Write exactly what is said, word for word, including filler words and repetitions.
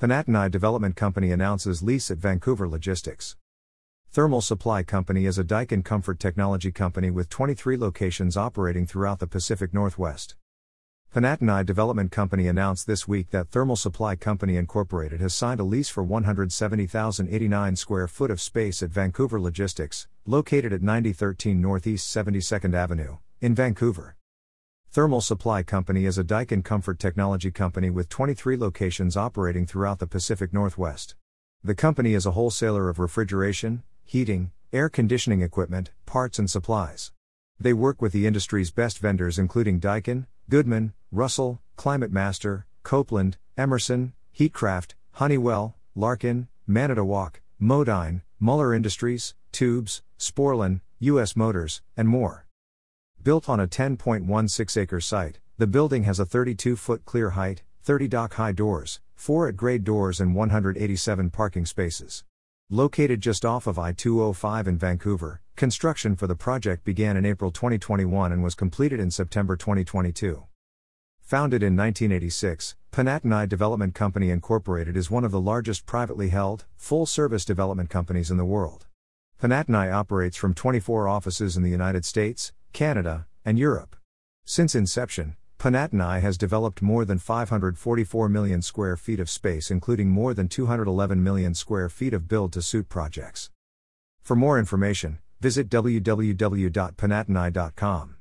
Panatinai Development Company announces lease at Vancouver Logistics. Thermal Supply Company is a Daikin Comfort Technology company with twenty-three locations operating throughout the Pacific Northwest. Panatinai Development Company announced this week that Thermal Supply Company Incorporated has signed a lease for one hundred seventy thousand eighty-nine square foot of space at Vancouver Logistics, located at ninety thirteen Northeast seventy-second Avenue, in Vancouver. Thermal Supply Company is a Daikin Comfort Technology company with twenty-three locations operating throughout the Pacific Northwest. The company is a wholesaler of refrigeration, heating, air conditioning equipment, parts and supplies. They work with the industry's best vendors including Daikin, Goodman, Russell, Climate Master, Copeland, Emerson, Heatcraft, Honeywell, Larkin, Manitowoc, Modine, Mueller Industries, Tubes, Sporlan, U S Motors, and more. Built on a ten point one six acre site, the building has a thirty-two foot clear height, thirty dock-high doors, four at-grade doors and one hundred eighty-seven parking spaces. Located just off of I two oh five in Vancouver, construction for the project began in April twenty twenty-one and was completed in September twenty twenty-two. Founded in nineteen eighty-six, Panatinai Development Company Incorporated is one of the largest privately held, full-service development companies in the world. Panatinai operates from twenty-four offices in the United States, Canada, and Europe. Since inception, Panatinai has developed more than five hundred forty-four million square feet of space, including more than two hundred eleven million square feet of build-to-suit projects. For more information, visit w w w dot panatinai dot com.